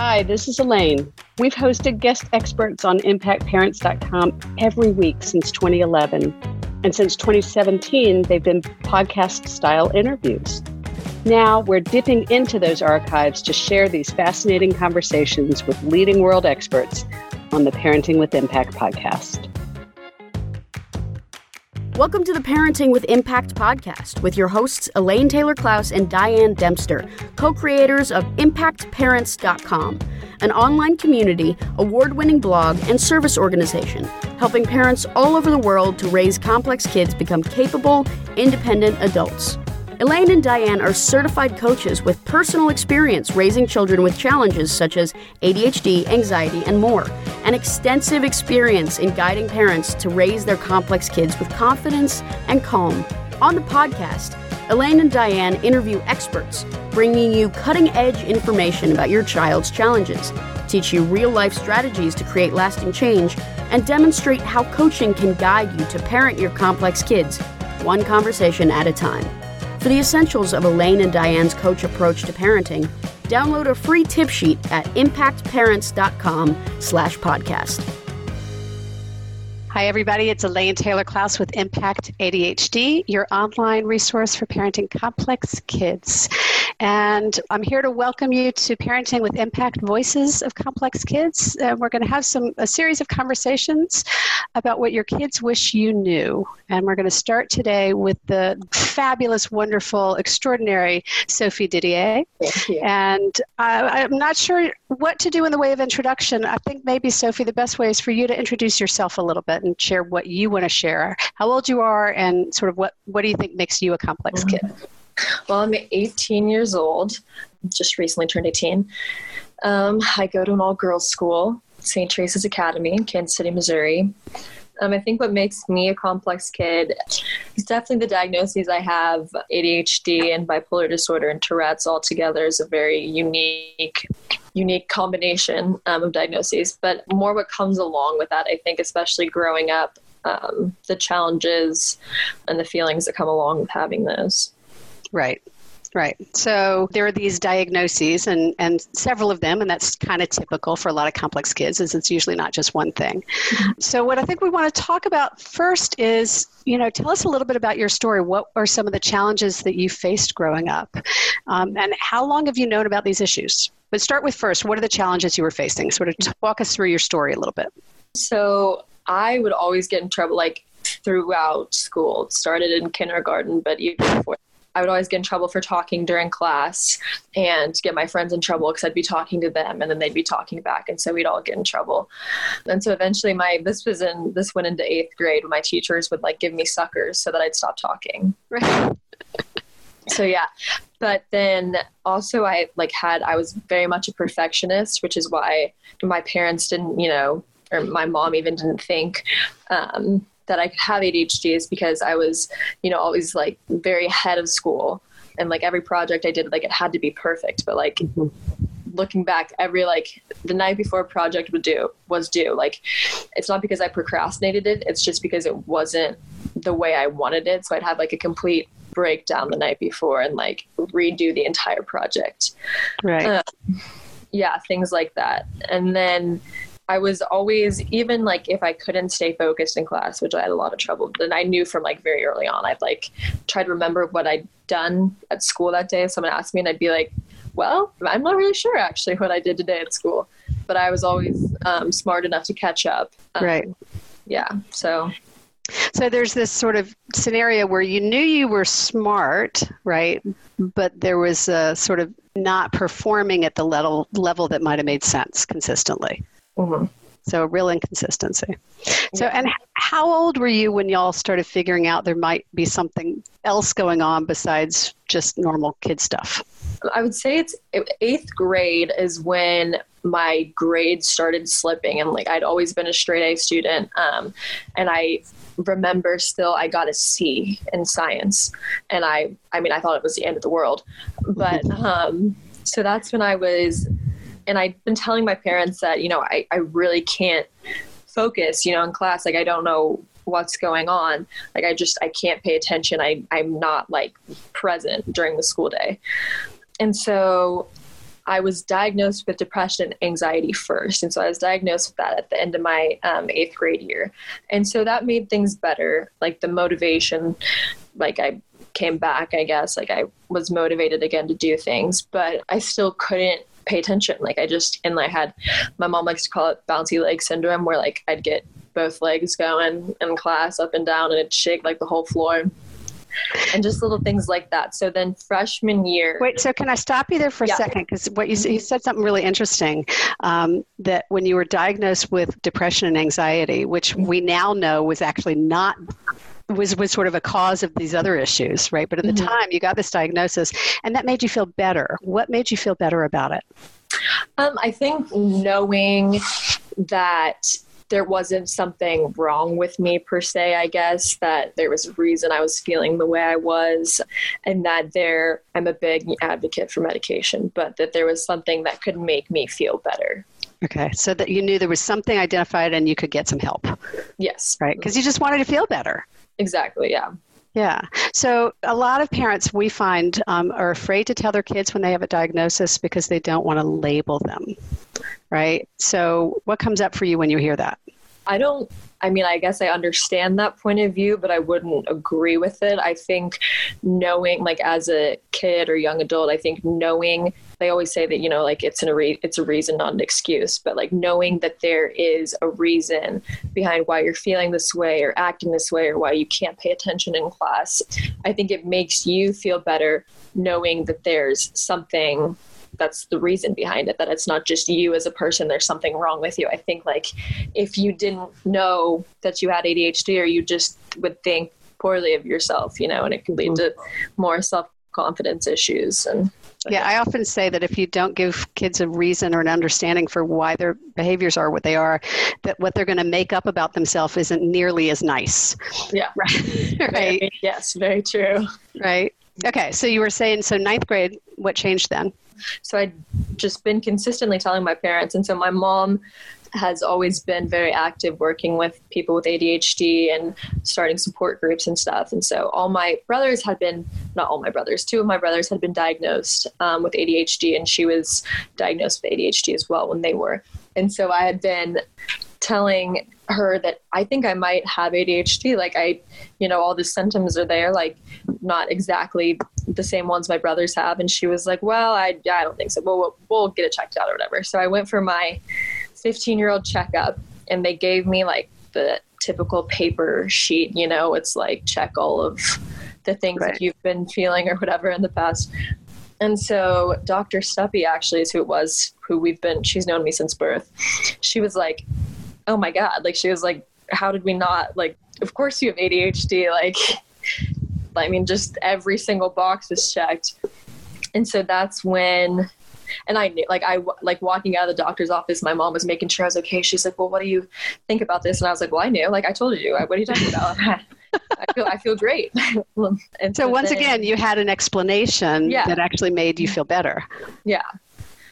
Hi, this is Elaine. We've hosted guest experts on ImpactParents.com every week since 2011. And since 2017, they've been podcast-style interviews. Now we're dipping into those archives to share these fascinating conversations with leading world experts on the Parenting with Impact podcast. Welcome to the Parenting with Impact podcast with your hosts Elaine Taylor-Klaus and Diane Dempster, co-creators of ImpactParents.com, an online community, award-winning blog, and service organization, helping parents all over the world to raise complex kids become capable, independent adults. Elaine and Diane are certified coaches with personal experience raising children with challenges such as ADHD, anxiety, and more, and extensive experience in guiding parents to raise their complex kids with confidence and calm. On the podcast, Elaine and Diane interview experts, bringing you cutting-edge information about your child's challenges, teach you real-life strategies to create lasting change, and demonstrate how coaching can guide you to parent your complex kids, one conversation at a time. For the essentials of Elaine and Diane's coach approach to parenting, download a free tip sheet at impactparents.com/podcast. Hi, everybody. It's Elaine Taylor-Klaus with Impact ADHD, your online resource for parenting complex kids. And I'm here to welcome you to Parenting with Impact, Voices of Complex Kids. We're going to have a series of conversations about what your kids wish you knew. And we're going to start today with the fabulous, wonderful, extraordinary Sophie Didier. Thank you. And I'm not sure what to do in the way of introduction. I think maybe, Sophie, the best way is for you to introduce yourself a little bit and share what you want to share, how old you are, and sort of what do you think makes you a complex kid? Well, I'm 18 years old, just recently turned 18. I go to an all-girls school, St. Teresa's Academy in Kansas City, Missouri. I think what makes me a complex kid is definitely the diagnoses I have. ADHD and bipolar disorder and Tourette's all together is a very unique combination of diagnoses. But more what comes along with that, I think, especially growing up, the challenges and the feelings that come along with having those. Right. So there are these diagnoses and several of them, and that's kind of typical for a lot of complex kids, is it's usually not just one thing. So what I think we want to talk about first is, tell us a little bit about your story. What are some of the challenges that you faced growing up? And how long have you known about these issues? But start with first, what are the challenges you were facing? Sort of walk us through your story a little bit. So I would always get in trouble, throughout school. It started in kindergarten, but even before, I would always get in trouble for talking during class and get my friends in trouble because I'd be talking to them and then they'd be talking back. And so we'd all get in trouble. And so eventually this went into 8th grade when my teachers would give me suckers so that I'd stop talking. Right. So yeah. But then also I was very much a perfectionist, which is why my parents didn't, or my mom even didn't think, that I could have ADHD, is because I was, always very ahead of school, and every project I did, it had to be perfect. But looking back, every the night before a project was due. It's not because I procrastinated it. It's just because it wasn't the way I wanted it. So I'd have a complete breakdown the night before and redo the entire project. Right. Things like that. And then I was always, even if I couldn't stay focused in class, which I had a lot of trouble, then I knew from very early on, I'd try to remember what I'd done at school that day. If someone asked me, and I'd be well, I'm not really sure actually what I did today at school, but I was always smart enough to catch up. Right. Yeah. So there's this sort of scenario where you knew you were smart, right? But there was a sort of not performing at the level that might've made sense consistently. Mm-hmm. So a real inconsistency. So, and how old were you when y'all started figuring out there might be something else going on besides just normal kid stuff? I would say it's 8th grade is when my grades started slipping, and I'd always been a straight A student. And I remember still I got a C in science, and I thought it was the end of the world, but so that's when I was. And I'd been telling my parents that, I really can't focus, in class. I don't know what's going on. I can't pay attention. I'm not present during the school day. And so I was diagnosed with depression and anxiety first. And so I was diagnosed with that at the end of my 8th grade year. And so that made things better. Like the motivation, like I came back, I guess, like I was motivated again to do things, but I still couldn't pay attention. Like I just, and I had, my mom likes to call it bouncy leg syndrome, where like I'd get both legs going in class up and down and it'd shake like the whole floor. And just little things like that. So then freshman year. Wait, so can I stop you there for a second? Because what you said something really interesting, that when you were diagnosed with depression and anxiety, which we now know was actually not, was sort of a cause of these other issues, right? But at the time you got this diagnosis and that made you feel better. What made you feel better about it? I think knowing that there wasn't something wrong with me per se, I guess, that there was a reason I was feeling the way I was, and that there, I'm a big advocate for medication, but that there was something that could make me feel better. Okay. So that you knew there was something identified and you could get some help. Yes. Right. Because you just wanted to feel better. Exactly. Yeah. Yeah. So a lot of parents we find are afraid to tell their kids when they have a diagnosis because they don't want to label them. Right. So what comes up for you when you hear that? I guess I understand that point of view, but I wouldn't agree with it. I think knowing, like as a kid or young adult, I think knowing, they always say that, you know, like it's a reason, not an excuse, but like knowing that there is a reason behind why you're feeling this way or acting this way or why you can't pay attention in class. I think it makes you feel better knowing that there's something that's the reason behind it, that it's not just you as a person, there's something wrong with you. I think like if you didn't know that you had ADHD, or you just would think poorly of yourself, you know, and it can lead to more self-confidence issues. And yeah, I often say that if you don't give kids a reason or an understanding for why their behaviors are what they are, that what they're going to make up about themselves isn't nearly as nice. Yeah. Right. Right. Yes, very true. Right. Okay. So you were saying, so 9th grade, what changed then? So I'd just been consistently telling my parents. And so my mom has always been very active working with people with ADHD and starting support groups and stuff. And so two of my brothers had been diagnosed with ADHD, and she was diagnosed with ADHD as well when they were. And so I had been telling her that I think I might have ADHD. Like I, you know, all the symptoms are there, like not exactly the same ones my brothers have. And she was like, well, I don't think so. We'll get it checked out or whatever. So I went for my 15-year-old checkup, and they gave me like the typical paper sheet, you know, it's like check all of the things that you've been feeling or whatever in the past. And so Dr. Stuppy actually is she's known me since birth. She was like, oh my God. Like she was like, how did we not, like, of course you have ADHD. Like, I mean, just every single box was checked. And so that's when, and I knew, like, walking out of the doctor's office, my mom was making sure I was okay. She's like, well, what do you think about this? And I was like, well, I knew, like, I told you, what are you talking about? I feel great. And so once again, you had an explanation that actually made you feel better. Yeah.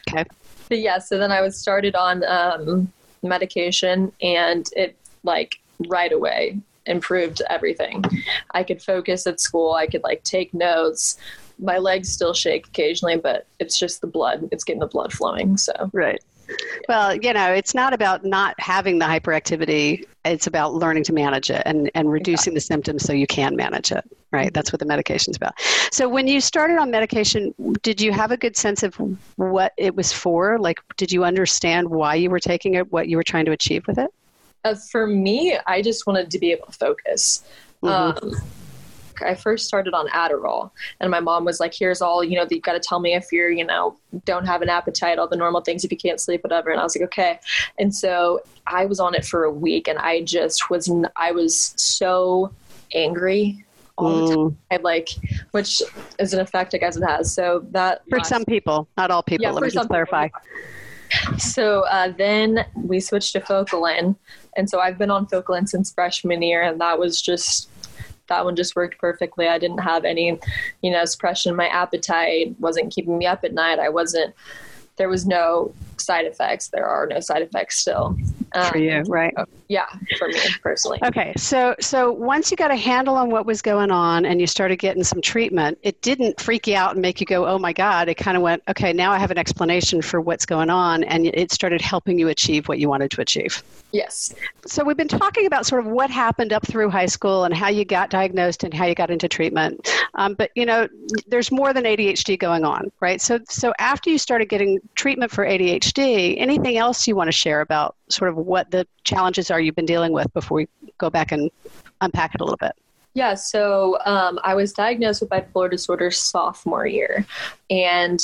Okay. But yeah. So then I was started on, medication, and it like right away improved everything. I could focus at school. I could like take notes. My legs still shake occasionally, but it's just the blood. It's getting the blood flowing. So, right. Yeah. Well, you know, it's not about not having the hyperactivity. It's about learning to manage it and reducing the symptoms so you can manage it. Right. That's what the medication's about. So when you started on medication, did you have a good sense of what it was for? Like, did you understand why you were taking it, what you were trying to achieve with it? For me, I just wanted to be able to focus. I first started on Adderall, and my mom was like, here's all, you know, that you've got to tell me if you're, you know, don't have an appetite, all the normal things, if you can't sleep, whatever. And I was like, okay. And so I was on it for a week, and I was so angry all the time. I like, which is an effect I guess it has. So that for some people, not all people, let me just clarify. So then we switched to Focalin. And so I've been on Focalin since freshman year, and that one just worked perfectly. I didn't have any, you know, suppression. My appetite wasn't keeping me up at night. There was no side effects. There are no side effects still. For you, right? Yeah, for me personally. Okay, so once you got a handle on what was going on and you started getting some treatment, it didn't freak you out and make you go, oh my God. It kind of went, okay, now I have an explanation for what's going on, and it started helping you achieve what you wanted to achieve. Yes. So we've been talking about sort of what happened up through high school and how you got diagnosed and how you got into treatment. But, you know, there's more than ADHD going on, right? So after you started getting treatment for ADHD, anything else you want to share about sort of what the challenges are you've been dealing with before we go back and unpack it a little bit? Yeah, so I was diagnosed with bipolar disorder sophomore year. And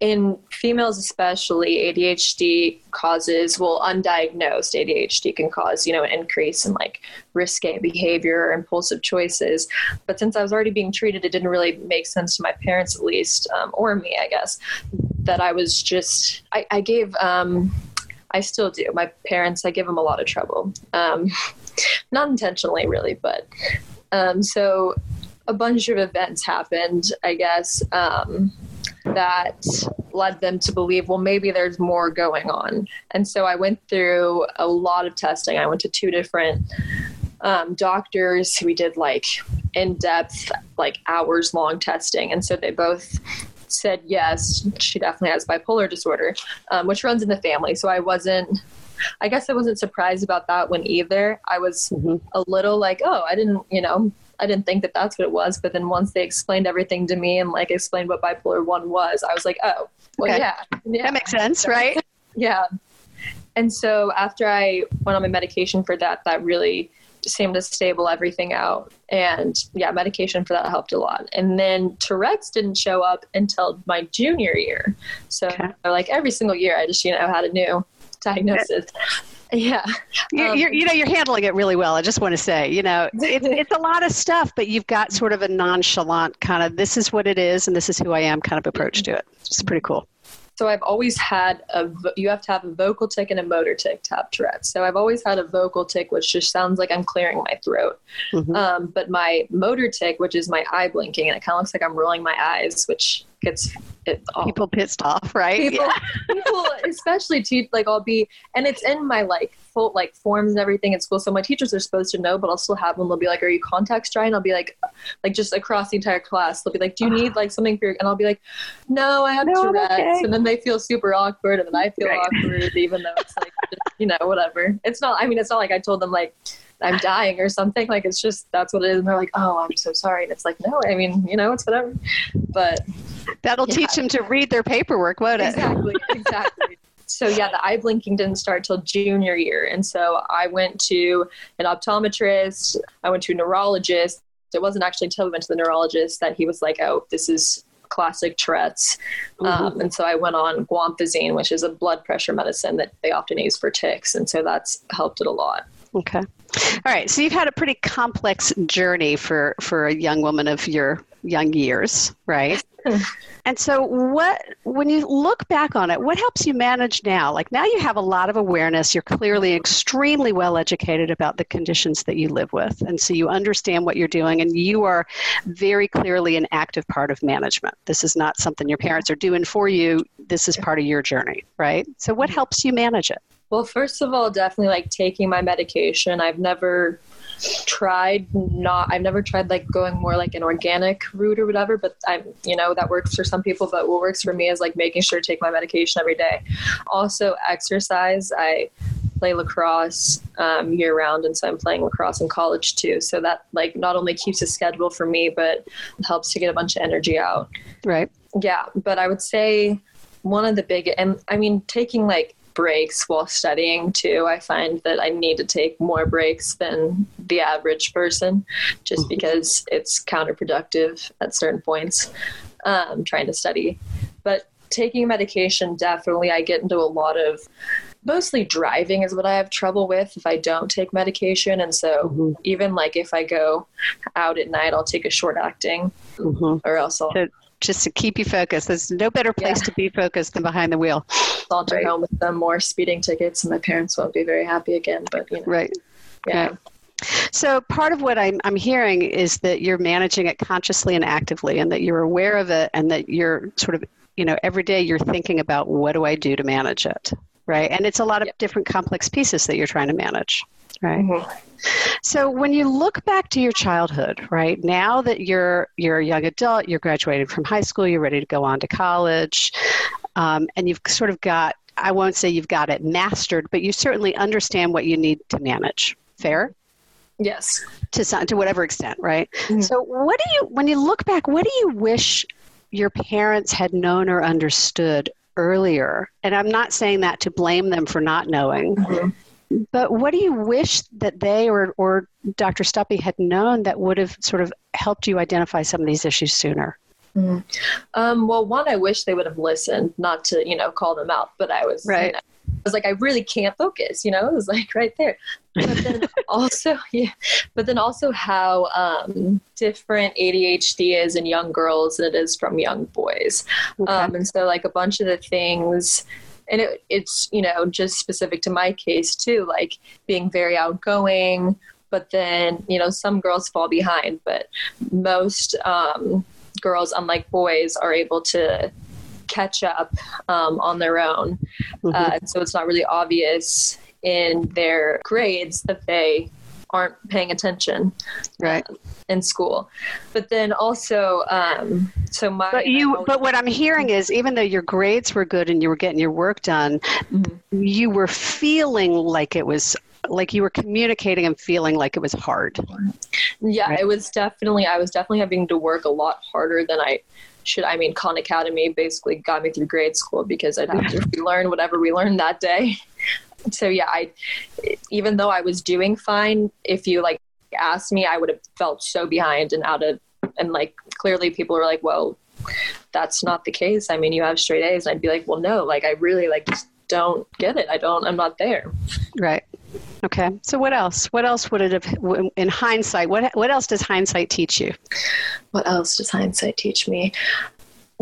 in females especially, ADHD causes, well, undiagnosed ADHD can cause, you know, an increase in like risque behavior or impulsive choices. But since I was already being treated, it didn't really make sense to my parents, at least, or me, I guess, that I was just, I still do. My parents, I give them a lot of trouble. Not intentionally, really, but so a bunch of events happened, I guess, that led them to believe, well, maybe there's more going on. And so I went through a lot of testing. I went to two different doctors. We did like in-depth, like hours-long testing. And so they both said, yes, she definitely has bipolar disorder, which runs in the family. So I wasn't surprised about that one either. I was a little like, oh, I didn't think that that's what it was. But then once they explained everything to me and like explained what bipolar 1 was, I was like, oh, well, okay. Yeah. That makes sense. Right. Yeah. And so after I went on my medication for that, that really seemed to stable everything out. And yeah, medication for that helped a lot. And then Tourette's didn't show up until my junior year. So like every single year I just, you know, had a new diagnosis. Yeah. You're handling it really well. I just want to say, you know, it's a lot of stuff, but you've got sort of a nonchalant kind of, this is what it is and this is who I am kind of approach to it. It's pretty cool. So I've always had you have to have a vocal tic and a motor tic to have Tourette's. So I've always had a vocal tic, which just sounds like I'm clearing my throat. But my motor tic, which is my eye blinking, and it kind of looks like I'm rolling my eyes, which gets it all. People pissed off, right? People especially teach, like I'll be, and it's in my like full like forms and everything at school. So my teachers are supposed to know, but I'll still have them. They'll be like, are you contacts dry? And I'll be like just across the entire class. They'll be like, do you need like something for your, and I'll be like, no, I have Tourette's. Okay. And then they feel super awkward. And then I feel awkward, even though it's like, just, you know, whatever. It's not like I told them like, I'm dying or something. Like, it's just, that's what it is. And they're like, oh, I'm so sorry. And it's like, no, I mean, you know, it's whatever. But that'll teach them to read their paperwork, won't it? Exactly. So yeah, the eye blinking didn't start till junior year. And so I went to an optometrist. I went to a neurologist. It wasn't actually until we went to the neurologist that he was like, oh, this is classic Tourette's. And so I went on guanfacine, which is a blood pressure medicine that they often use for tics. And so that's helped it a lot. Okay. All right. So you've had a pretty complex journey for a young woman of your young years, right? And so when you look back on it, what helps you manage now? Like now you have a lot of awareness. You're clearly extremely well educated about the conditions that you live with. And so you understand what you're doing and you are very clearly an active part of management. This is not something your parents are doing for you. This is part of your journey, right? So what helps you manage it? Well, first of all, definitely like taking my medication. I've never tried like going more like an organic route or whatever, but I'm, you know, that works for some people, but what works for me is like making sure to take my medication every day. Also exercise. I play lacrosse year round. And so I'm playing lacrosse in college too. So that like not only keeps a schedule for me, but helps to get a bunch of energy out. Right. Yeah. But I would say one of the big, and I mean, taking like breaks while studying too. I find that I need to take more breaks than the average person just because it's counterproductive at certain points, trying to study. But taking medication, definitely I get into a lot of, mostly driving is what I have trouble with if I don't take medication. And so even like if I go out at night, I'll take a short acting or else I'll... Just to keep you focused. There's no better place to be focused than behind the wheel. I'll drive home with them more speeding tickets and my parents won't be very happy again. But you know. Right. Yeah. Right. So part of what I'm hearing is that you're managing it consciously and actively and that you're aware of it and that you're sort of, you know, every day you're thinking about what do I do to manage it. right? And it's a lot of different complex pieces that you're trying to manage, right? Mm-hmm. So when you look back to your childhood, right, now that you're a young adult, you're graduating from high school, you're ready to go on to college, and you've sort of got, I won't say you've got it mastered, but you certainly understand what you need to manage. Fair? Yes. To whatever extent, right? Mm-hmm. So what do you, when you look back, what do you wish your parents had known or understood earlier? And I'm not saying that to blame them for not knowing, mm-hmm. but what do you wish that they or Dr. Stuppy had known that would have sort of helped you identify some of these issues sooner? Mm-hmm. Well, one, I wish they would have listened, not to, call them out, but I was, right. I was like, I really can't focus, it was like right there. But then also how different ADHD is in young girls than it is from young boys. Okay. And so like a bunch of the things, and it's, just specific to my case too, like being very outgoing, but then, some girls fall behind, but most girls, unlike boys, are able to catch up on their own. Mm-hmm. So it's not really obvious in their grades that they aren't paying attention right in school. But then also but what I'm hearing is, even though your grades were good and you were getting your work done, mm-hmm. you were feeling like it was, like you were communicating and feeling like it was hard. Yeah, right? It was definitely, I was definitely having to work a lot harder than I should. I mean, Khan Academy basically got me through grade school because I'd have to relearn whatever we learned that day. So yeah, even though I was doing fine, if you like asked me, I would have felt so behind and out of, and like clearly people were like, well, that's not the case. I mean, you have straight A's. And I'd be like, well, no, like I really like just don't get it. I'm not there. Right. Okay. So what else? What else would it have, in hindsight, what else does hindsight teach you? What else does hindsight teach me?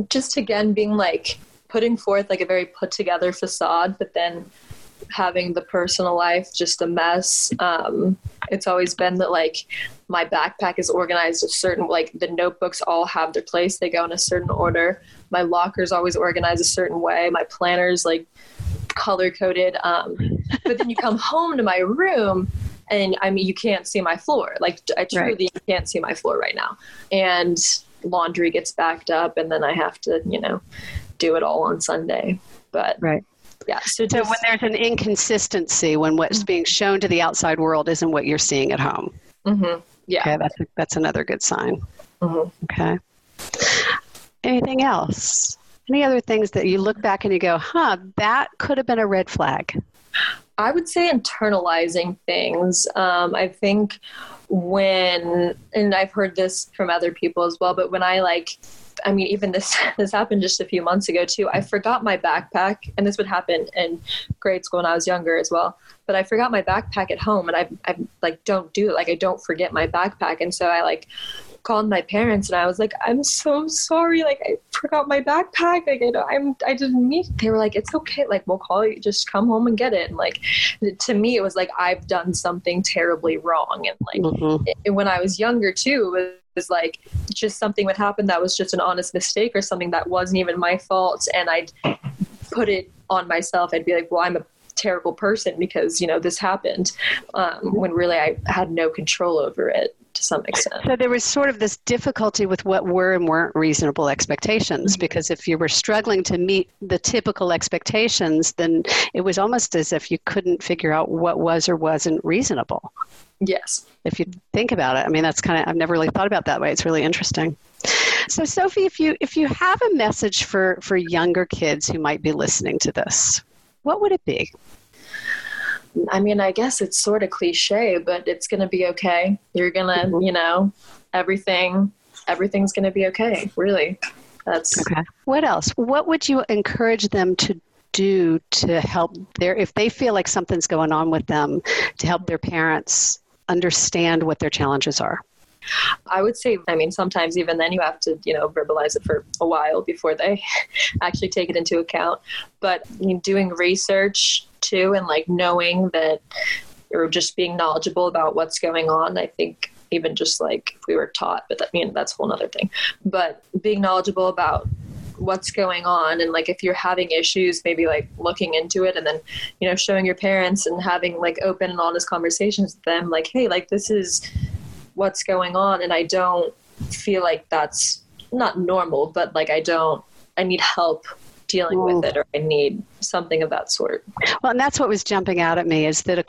Just again, being like putting forth like a very put together facade, but then having the personal life just a mess. It's always been that like my backpack is organized a certain, like the notebooks all have their place. They go in a certain order. My locker's always organized a certain way. My planner's like color coded. But then you come home to my room and I mean, you can't see my floor. Like I truly can't see my floor right now. And laundry gets backed up and then I have to, do it all on Sunday. But right. Yeah. So when there's an inconsistency, when what's being shown to the outside world isn't what you're seeing at home. Mm-hmm. Yeah. Okay, that's another good sign. Mm-hmm. Okay. Anything else? Any other things that you look back and you go, that could have been a red flag? I would say internalizing things. I think and I've heard this from other people as well, but when even this happened just a few months ago too. I forgot my backpack, and this would happen in grade school when I was younger as well. But I forgot my backpack at home, and I like don't do it. Like I don't forget my backpack, and so I like called my parents, and I was like, I'm so sorry. Like I forgot my backpack. Like I didn't mean. They were like, it's okay. Like we'll call you. Just come home and get it. And like to me, it was like I've done something terribly wrong. And like mm-hmm. When I was younger too. It was like just something would happen that was just an honest mistake or something that wasn't even my fault. And I'd put it on myself. I'd be like, well, I'm a terrible person because, this happened when really I had no control over it to some extent. So there was sort of this difficulty with what were and weren't reasonable expectations, mm-hmm. because if you were struggling to meet the typical expectations, then it was almost as if you couldn't figure out what was or wasn't reasonable. Yes. If you think about it, that's kind of, I've never really thought about that way. It's really interesting. So Sophie, if you have a message for younger kids who might be listening to this, what would it be? I guess it's sort of cliche, but it's going to be okay. You're going to, mm-hmm. Everything's going to be okay. Really. That's okay. What else? What would you encourage them to do to help if they feel like something's going on with them, to help their parents understand what their challenges are? I would say, sometimes even then you have to, verbalize it for a while before they actually take it into account. But doing research too, and like knowing that, or just being knowledgeable about what's going on, I think even just like if we were taught, but that's a whole nother thing. But being knowledgeable about what's going on. And like, if you're having issues, maybe like looking into it and then, you know, showing your parents and having like open and honest conversations with them, like, hey, like this is what's going on. And I don't feel like that's not normal, but like, I need help dealing with it, or I need something of that sort. Well, and that's what was jumping out at me, is that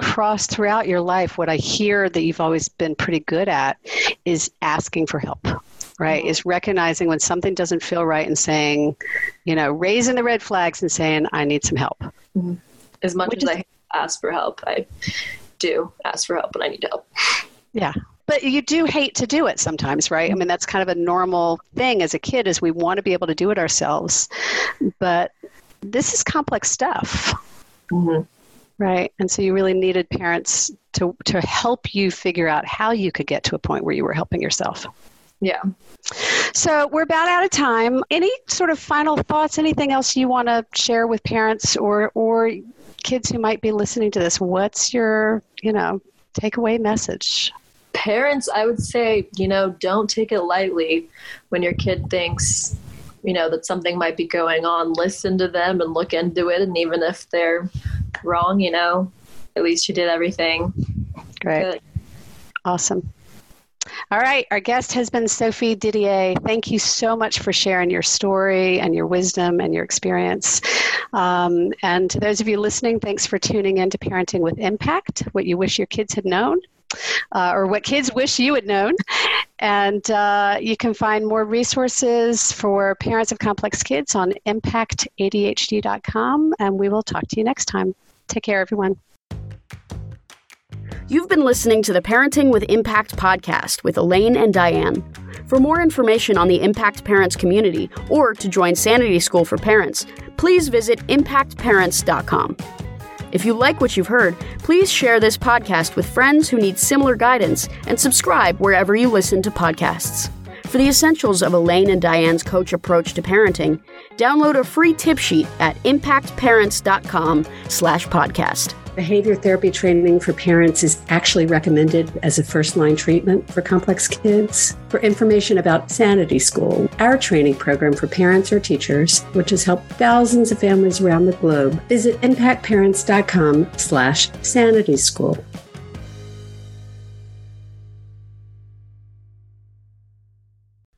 throughout your life, what I hear that you've always been pretty good at is asking for help, right? Mm-hmm. Is recognizing when something doesn't feel right and saying, you know, raising the red flags and saying, I need some help. Mm-hmm. As much as I ask for help, I do ask for help when I need help. Yeah. But you do hate to do it sometimes, right? I mean, that's kind of a normal thing as a kid, is we want to be able to do it ourselves. But this is complex stuff, mm-hmm. right? And so you really needed parents to help you figure out how you could get to a point where you were helping yourself. Yeah. So we're about out of time. Any sort of final thoughts, anything else you want to share with parents or kids who might be listening to this? What's your, you know, takeaway message? Parents, I would say, you know, don't take it lightly when your kid thinks, you know, that something might be going on. Listen to them and look into it. And even if they're wrong, you know, at least you did everything. Great. Good. Awesome. All right. Our guest has been Sophie Didier. Thank you so much for sharing your story and your wisdom and your experience. And to those of you listening, thanks for tuning in to Parenting with Impact, what you wish your kids had known. Or what kids wish you had known. And you can find more resources for parents of complex kids on impactadhd.com. And we will talk to you next time. Take care, everyone. You've been listening to the Parenting with Impact podcast with Elaine and Diane. For more information on the Impact Parents community or to join Sanity School for Parents, please visit impactparents.com. If you like what you've heard, please share this podcast with friends who need similar guidance and subscribe wherever you listen to podcasts. For the essentials of Elaine and Diane's coach approach to parenting, download a free tip sheet at impactparents.com/podcast. Behavior therapy training for parents is actually recommended as a first-line treatment for complex kids. For information about Sanity School, our training program for parents or teachers, which has helped thousands of families around the globe, visit impactparents.com/Sanity School.